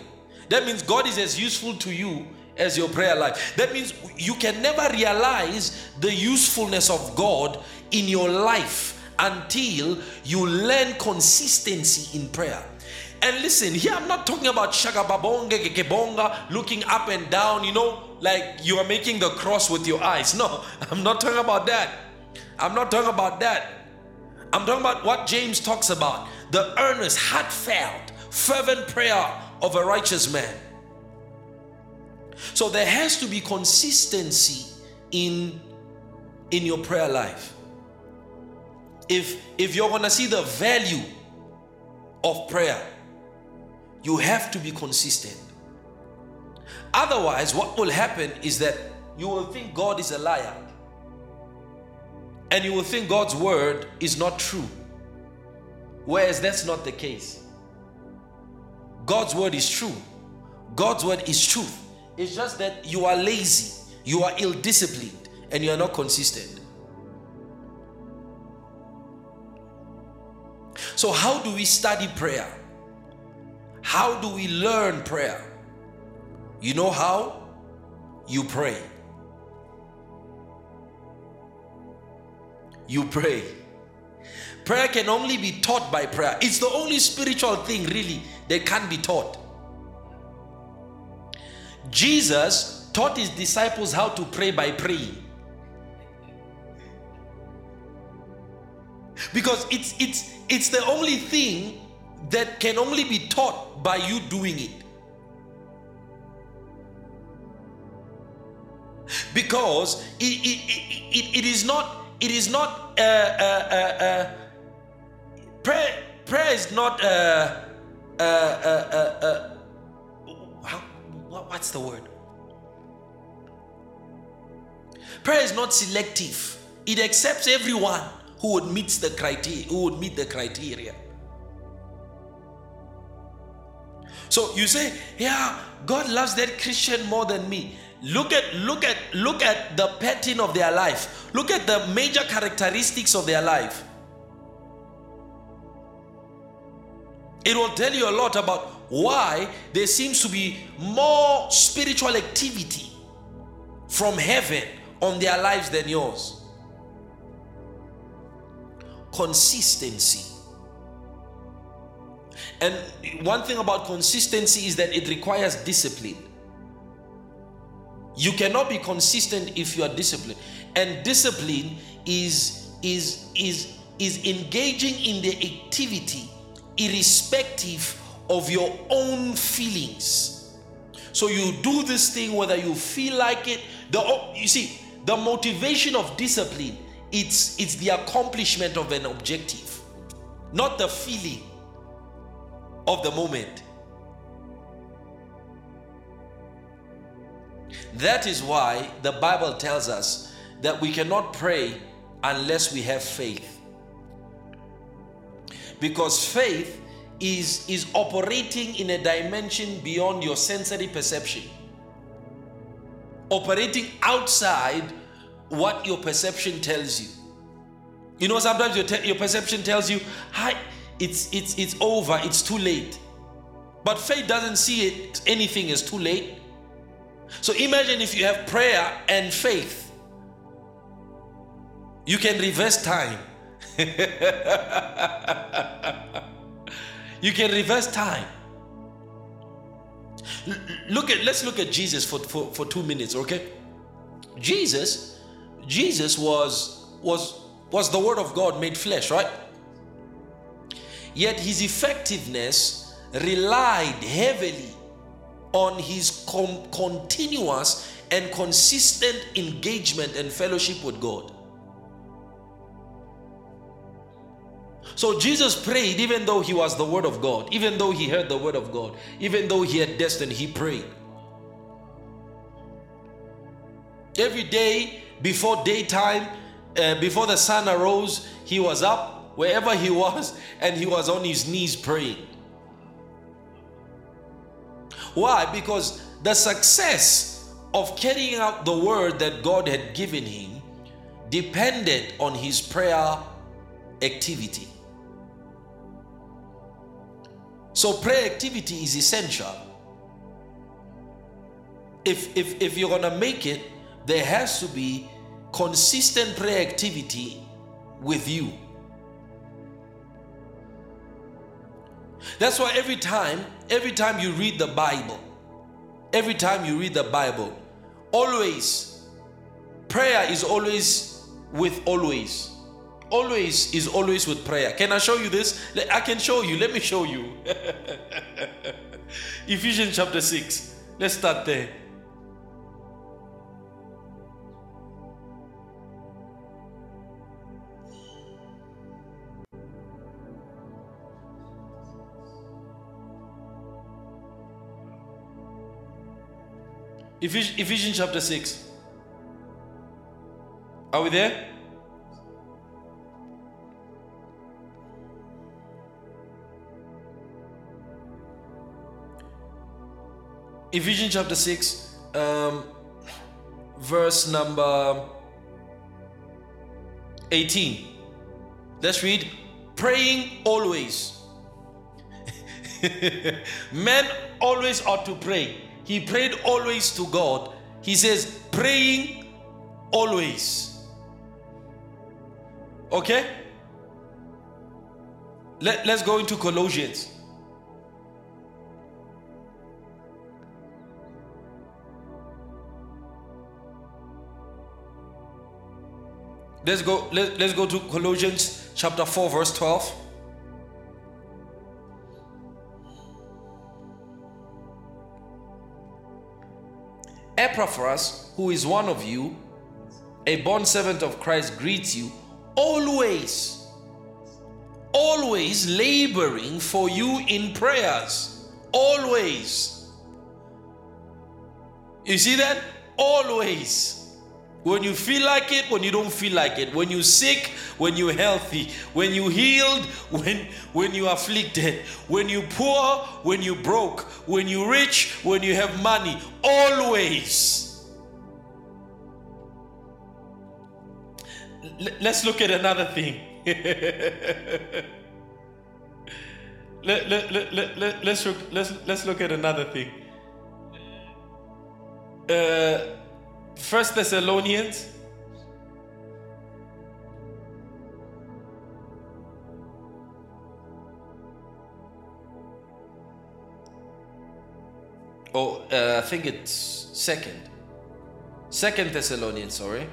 That means God is as useful to you as your prayer life. That means you can never realize the usefulness of God in your life until you learn consistency in prayer. And listen, here I'm not talking about shagababonga, gekebonga, looking up and down, you know, like you are making the cross with your eyes. No, I'm not talking about that. I'm not talking about that. I'm talking about what James talks about, the earnest, heartfelt, fervent prayer of a righteous man. So there has to be consistency in, in your prayer life. If, if you're going to see the value of prayer, you have to be consistent. Otherwise, what will happen is that you will think God is a liar. And you will think God's word is not true. Whereas that's not the case. God's word is true. God's word is truth. It's just that you are lazy, you are ill-disciplined, and you are not consistent. So how do we study prayer? How do we learn prayer? You know how? You pray. You pray. Prayer can only be taught by prayer. It's the only spiritual thing really that can be taught. Jesus taught his disciples how to pray by praying. Because it's it's it's the only thing that can only be taught by you doing it. Because it it, it, it is not It is not, uh, uh, uh, uh, prayer, prayer is not, uh, uh, uh, uh, uh, how, what, what's the word? Prayer is not selective. It accepts everyone who would meet the criteria, who would meet the criteria. So you say, yeah, God loves that Christian more than me. Look at, look at, look at the pattern of their life. Look at the major characteristics of their life. It will tell you a lot about why there seems to be more spiritual activity from heaven on their lives than yours. Consistency. And one thing about consistency is that it requires discipline. You cannot be consistent if you are disciplined. And discipline is, is, is, is engaging in the activity irrespective of your own feelings. So you do this thing whether you feel like it. The, you see, the motivation of discipline, it's, it's the accomplishment of an objective, not the feeling of the moment. That is why the Bible tells us that we cannot pray unless we have faith. Because faith is, is operating in a dimension beyond your sensory perception. Operating outside what your perception tells you. You know, sometimes your, te- your perception tells you, hi, it's, it's, it's over, it's too late. But faith doesn't see it, anything is too late. So imagine if you have prayer and faith. You can reverse time. You can reverse time. L- look at let's look at Jesus for, for, for two minutes, okay? Jesus, Jesus was was was the Word of God made flesh, right? Yet his effectiveness relied heavily on his com- continuous and consistent engagement and fellowship with God. So Jesus prayed even though he was the Word of God, even though he heard the Word of God, even though he had destiny, he prayed. Every day before daytime, uh, before the sun arose, he was up wherever he was and he was on his knees praying. Why? Because the success of carrying out the word that God had given him depended on his prayer activity. So prayer activity is essential. If, if, if you're going to make it, there has to be consistent prayer activity with you. That's why every time, every time you read the Bible, every time you read the Bible, always, prayer is always with always. Always is always with prayer. Can I show you this? I can show you. Let me show you. Ephesians chapter six. Let's start there. Ephesians chapter six. Are we there? Ephesians chapter six, um, verse number eighteen. Let's read. Praying always. Men always ought to pray. He prayed always to God. He says, praying always. Okay? Let, let's go into Colossians. Let's go, let, let's go to Colossians chapter four, verse twelve. Epaphras, who is one of you, a bondservant of Christ, greets you, always, always laboring for you in prayers. Always. You see that? Always. When you feel like it, when you don't feel like it, when you're sick, when you're healthy, when you're healed, when, when you're afflicted, when you're poor, when you're broke, when you're rich, when you have money, always. L- let's look at another thing. let, let, let, let, let, let's, look, let's, let's look at another thing. Uh, First Thessalonians oh uh, I think it's second Second Thessalonians, sorry.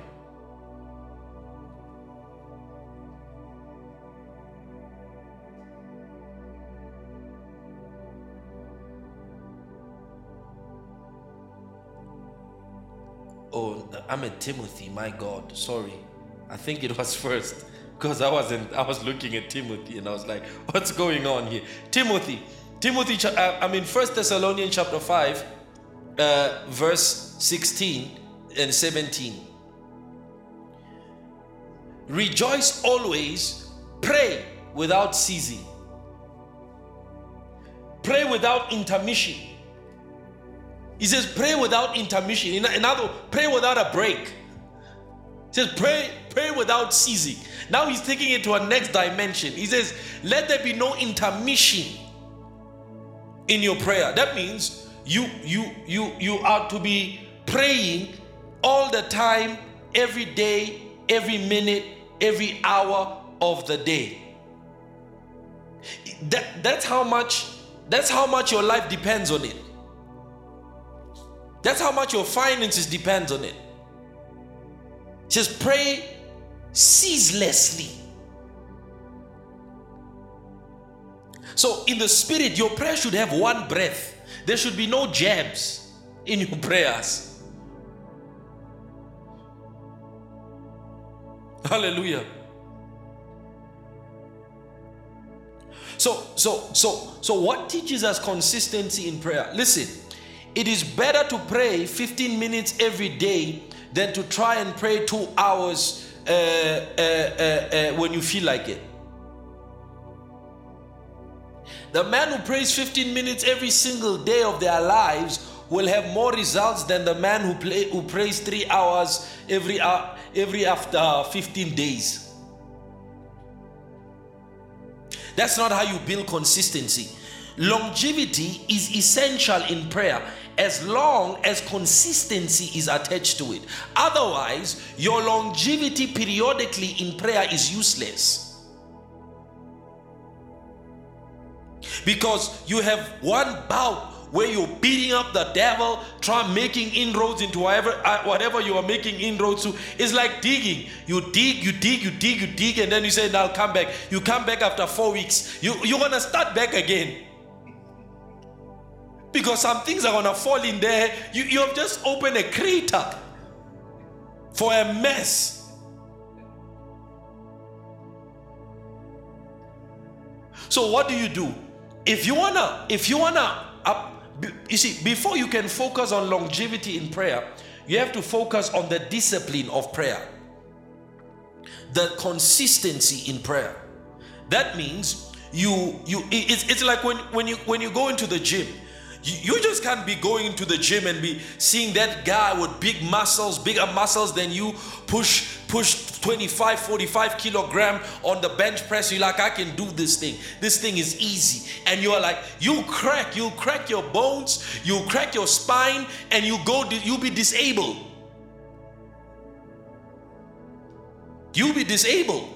Oh, I'm a Timothy, my God, sorry. I think it was first, because I wasn't, I was looking at Timothy and I was like, what's going on here? Timothy, Timothy, I mean, First Thessalonians chapter five, uh, verse sixteen and seventeen. Rejoice always, pray without ceasing. Pray without intermission. He says, pray without intermission. In, in other words, pray without a break. He says, pray, pray without ceasing. Now he's taking it to a next dimension. He says, let there be no intermission in your prayer. That means you, you, you, you are to be praying all the time, every day, every minute, every hour of the day. That, that's how much, that's how much your life depends on it. That's how much your finances depends on it. It says pray ceaselessly. So in the spirit, your prayer should have one breath. There should be no jabs in your prayers. Hallelujah. So, so, so, so what teaches us consistency in prayer? Listen. It is better to pray fifteen minutes every day than to try and pray two hours uh, uh, uh, uh, when you feel like it. The man who prays fifteen minutes every single day of their lives will have more results than the man who, play, who prays three hours every, uh, every after fifteen days. That's not how you build consistency. Longevity is essential in prayer as long as consistency is attached to it. Otherwise, your longevity periodically in prayer is useless, because you have one bout where you're beating up the devil, trying making inroads into whatever whatever you are making inroads to. It's like digging. You dig, you dig, you dig, you dig, and then you say, "Now come back." You come back after four weeks. You you're gonna start back again. Because some things are gonna fall in there. You, you have just opened a crater for a mess. So what do you do? If you wanna, if you wanna, up, you see, before you can focus on longevity in prayer, you have to focus on the discipline of prayer, the consistency in prayer. That means you, you. It's it's like when when you when you go into the gym. You just can't be going to the gym and be seeing that guy with big muscles, bigger muscles than you, push push twenty-five, forty-five kilogram on the bench press. You're like, I can do this thing. This thing is easy. And you're like, you crack, you crack your bones, you crack your spine, and you go, you'll be disabled. You'll be disabled.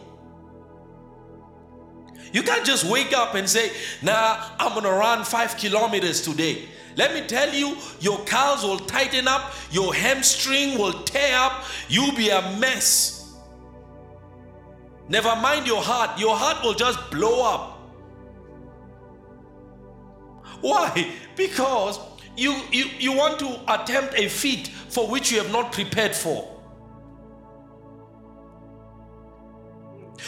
You can't just wake up and say, nah, I'm going to run five kilometers today. Let me tell you, your calves will tighten up, your hamstring will tear up, you'll be a mess. Never mind your heart. Your heart will just blow up. Why? Because you, you, you want to attempt a feat for which you have not prepared for.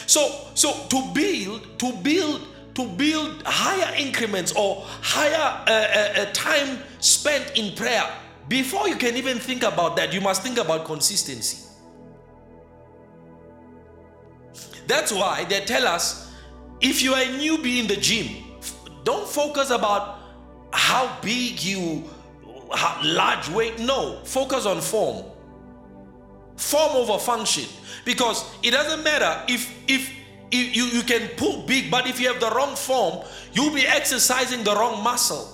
So, so to build, to build, to build higher increments or higher uh, uh, time spent in prayer, before you can even think about that, you must think about consistency. That's why they tell us, if you are a newbie in the gym, don't focus about how big you, how large weight. No, focus on form. Form over function, because it doesn't matter if, if if you you can pull big, but if you have the wrong form, you'll be exercising the wrong muscle.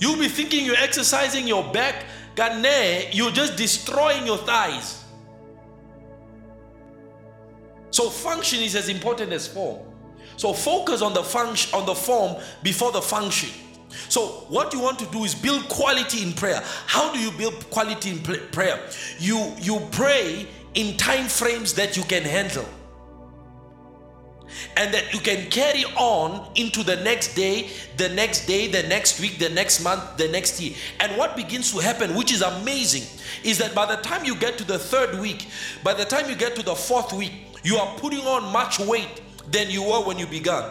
You'll be thinking you're exercising your back, you're just destroying your thighs. So function is as important as form. So focus on the function, on the form before the function. So what you want to do is build quality in prayer. How do you build quality in prayer? You, you pray in time frames that you can handle, and that you can carry on into the next day, the next day, the next week, the next month, the next year. And what begins to happen, which is amazing, is that by the time you get to the third week, by the time you get to the fourth week, you are putting on much weight than you were when you began.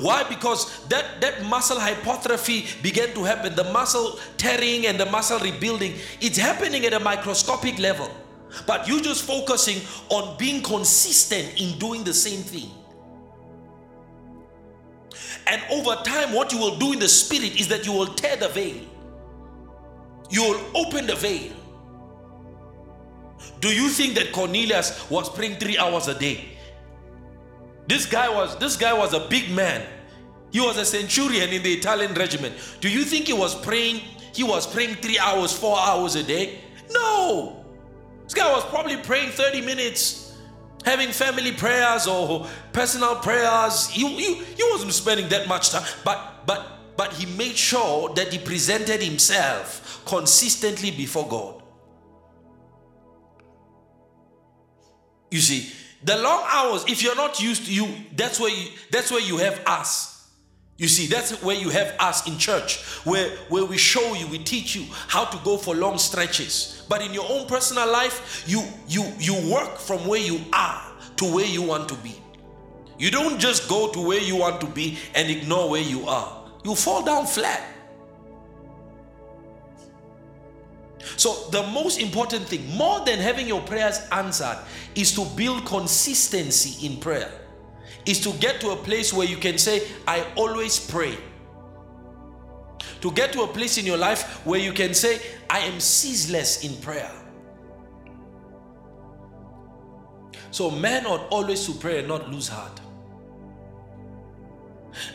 Why? Because that, that muscle hypertrophy began to happen. The muscle tearing and the muscle rebuilding, it's happening at a microscopic level. But you're just focusing on being consistent in doing the same thing. And over time, what you will do in the spirit is that you will tear the veil. You will open the veil. Do you think that Cornelius was praying three hours a day? This guy was, this guy was a big man. He was a centurion in the Italian regiment. Do you think he was praying? He was praying three hours, four hours a day? No. This guy was probably praying thirty minutes, having family prayers or personal prayers. He, he, he wasn't spending that much time, but, but, but he made sure that he presented himself consistently before God. You see, the long hours, if you're not used to you, that's where you, that's where you have us. You see, that's where you have us in church, where, where we show you, we teach you how to go for long stretches. But in your own personal life, you, you, you work from where you are to where you want to be. You don't just go to where you want to be and ignore where you are. You fall down flat. So the most important thing, more than having your prayers answered, is to build consistency in prayer. Is to get to a place where you can say, I always pray. To get to a place in your life where you can say, I am ceaseless in prayer. So man ought always to pray and not lose heart.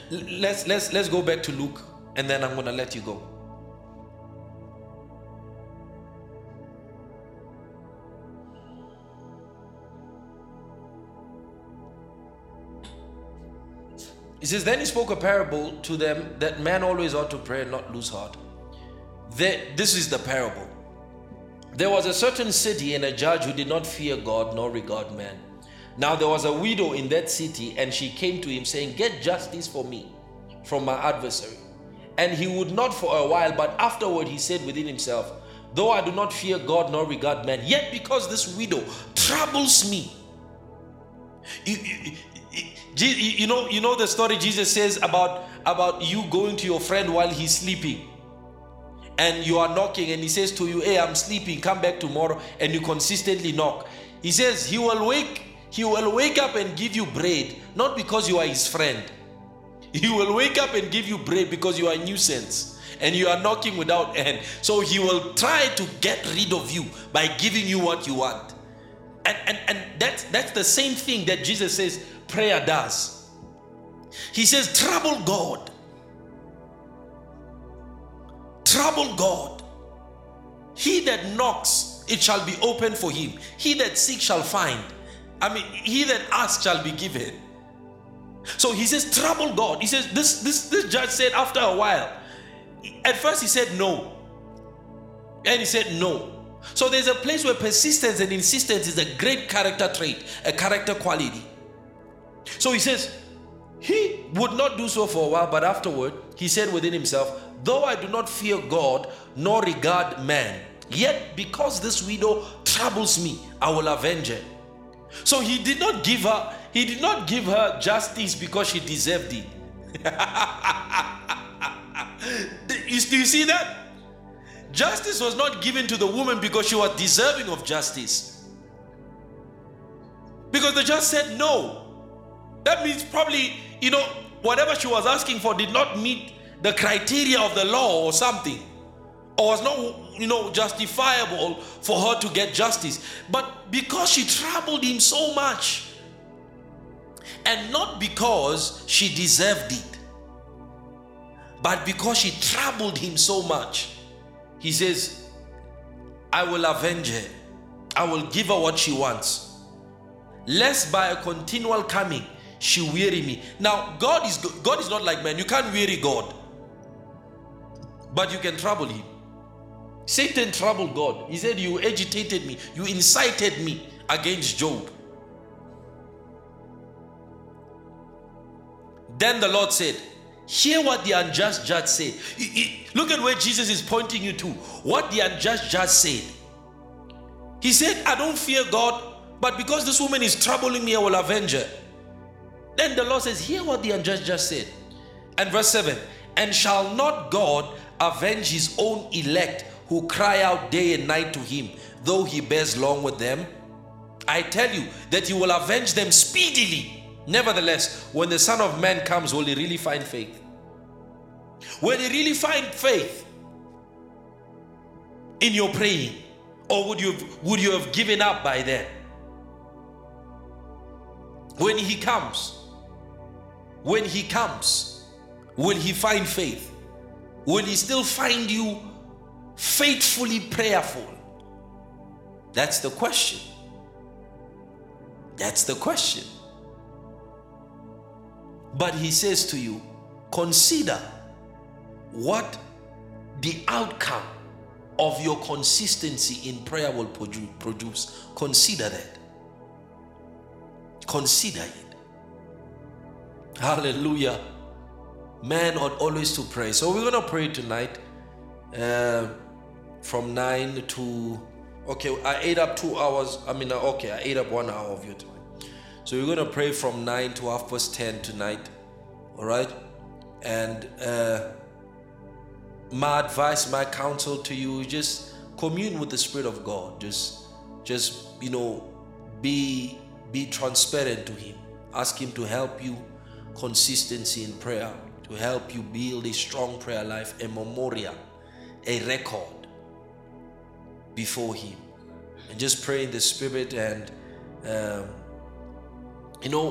Let's, let's, let's go back to Luke, and then I'm going to let you go. He says, then he spoke a parable to them that man always ought to pray and not lose heart. There, this is the parable. There was a certain city and a judge who did not fear God nor regard man. Now there was a widow in that city, and she came to him saying, get justice for me from my adversary. And he would not for a while, but afterward he said within himself, though I do not fear God nor regard man, yet because this widow troubles me. You, you, You know, you know the story Jesus says about, about you going to your friend while he's sleeping, and you are knocking, and he says to you, hey, I'm sleeping, come back tomorrow, and you consistently knock. He says he will wake, he will wake up and give you bread, not because you are his friend. He will wake up and give you bread because you are a nuisance and you are knocking without end. So he will try to get rid of you by giving you what you want. And, and, and that's, that's the same thing that Jesus says prayer does. He says, trouble God. Trouble God. He that knocks, it shall be open for him. He that seeks shall find. I mean, he that asks shall be given. So he says, trouble God. He says, this, this, this judge said after a while, at first he said no. And he said no. So there's a place where persistence and insistence is a great character trait, a character quality. So he says, he would not do so for a while, but afterward he said within himself, though I do not fear God nor regard man, yet because this widow troubles me, I will avenge her. So he did not give her, he did not give her justice because she deserved it. Do you see that? Justice was not given to the woman because she was deserving of justice. Because the judge said no. That means probably, you know, whatever she was asking for did not meet the criteria of the law or something. Or was not, you know, justifiable for her to get justice. But because she troubled him so much, and not because she deserved it, but because she troubled him so much, he says, I will avenge her. I will give her what she wants. Lest by a continual coming, she weary me. Now God is God is not like man. You can't weary God, but you can trouble him. Satan troubled God. He said, you agitated me, you incited me against Job. Then the Lord said, hear what the unjust judge said. Look at where Jesus is pointing you to. What the unjust judge said. He said, I don't fear God, but because this woman is troubling me, I will avenge her. Then the Lord says, hear what the unjust judge said. And verse seven, and shall not God avenge his own elect who cry out day and night to him, though he bears long with them? I tell you that he will avenge them speedily. Nevertheless, when the Son of Man comes, will he really find faith? Will he really find faith in your praying? Or would you, would you have given up by then? When he comes, when he comes, will he find faith? Will he still find you faithfully prayerful? That's the question. That's the question. But he says to you, consider what the outcome of your consistency in prayer will produce. Consider that. Consider it. Hallelujah. Man ought always to pray. So we're going to pray tonight uh, from nine to... Okay, I ate up two hours. I mean, okay, I ate up one hour of your time. So we're going to pray from nine to half past ten tonight, all right? And uh, my advice, my counsel to you, just commune with the Spirit of God. Just, just you know, be, be transparent to Him. Ask Him to help you consistency in prayer, to help you build a strong prayer life, a memorial, a record before Him. And just pray in the Spirit and... Um, You know,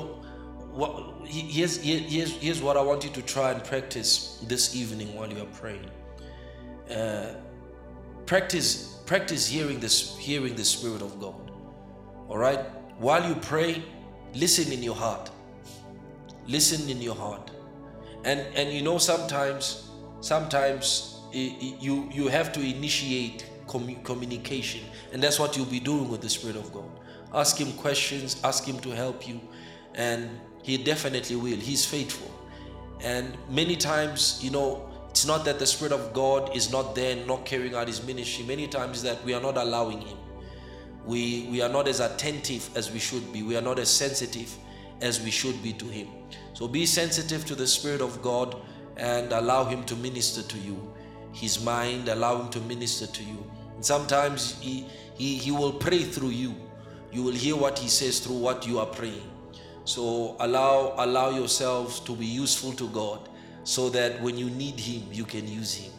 what, here's, here's, here's what I want you to try and practice this evening while you are praying. Uh, practice practice hearing this, hearing the Spirit of God. All right? While you pray, listen in your heart. Listen in your heart. And and you know, sometimes sometimes you you have to initiate commu- communication, and that's what you'll be doing with the Spirit of God. Ask Him questions, ask Him to help you, and He definitely will. He's faithful. And many times, you know, it's not that the Spirit of God is not there, not carrying out His ministry. Many times that we are not allowing Him. We, we are not as attentive as we should be. We are not as sensitive as we should be to Him. So be sensitive to the Spirit of God and allow Him to minister to you. His mind, allow Him to minister to you. And sometimes He, he, he will pray through you. You will hear what He says through what you are praying. So allow allow yourselves to be useful to God, so that when you need Him, you can use Him.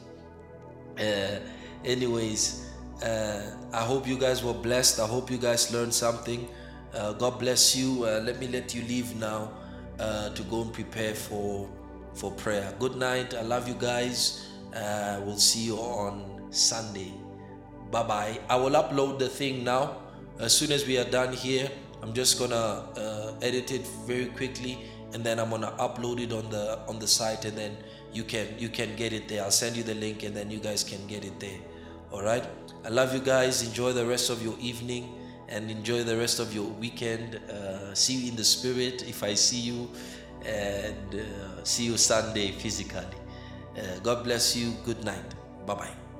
Uh, anyways, uh, I hope you guys were blessed. I hope you guys learned something. Uh, God bless you. Uh, let me let you leave now uh, to go and prepare for for prayer. Good night. I love you guys. Uh, we'll see you on Sunday. Bye bye. I will upload the thing now. As soon as we are done here, I'm just gonna uh, edit it very quickly, and then I'm gonna upload it on the on the site, and then you can you can get it there. I'll send you the link, and then you guys can get it there. All right. I love you guys. Enjoy the rest of your evening, and enjoy the rest of your weekend. Uh, see you in the spirit if I see you, and uh, see you Sunday physically. Uh, God bless you. Good night. Bye bye.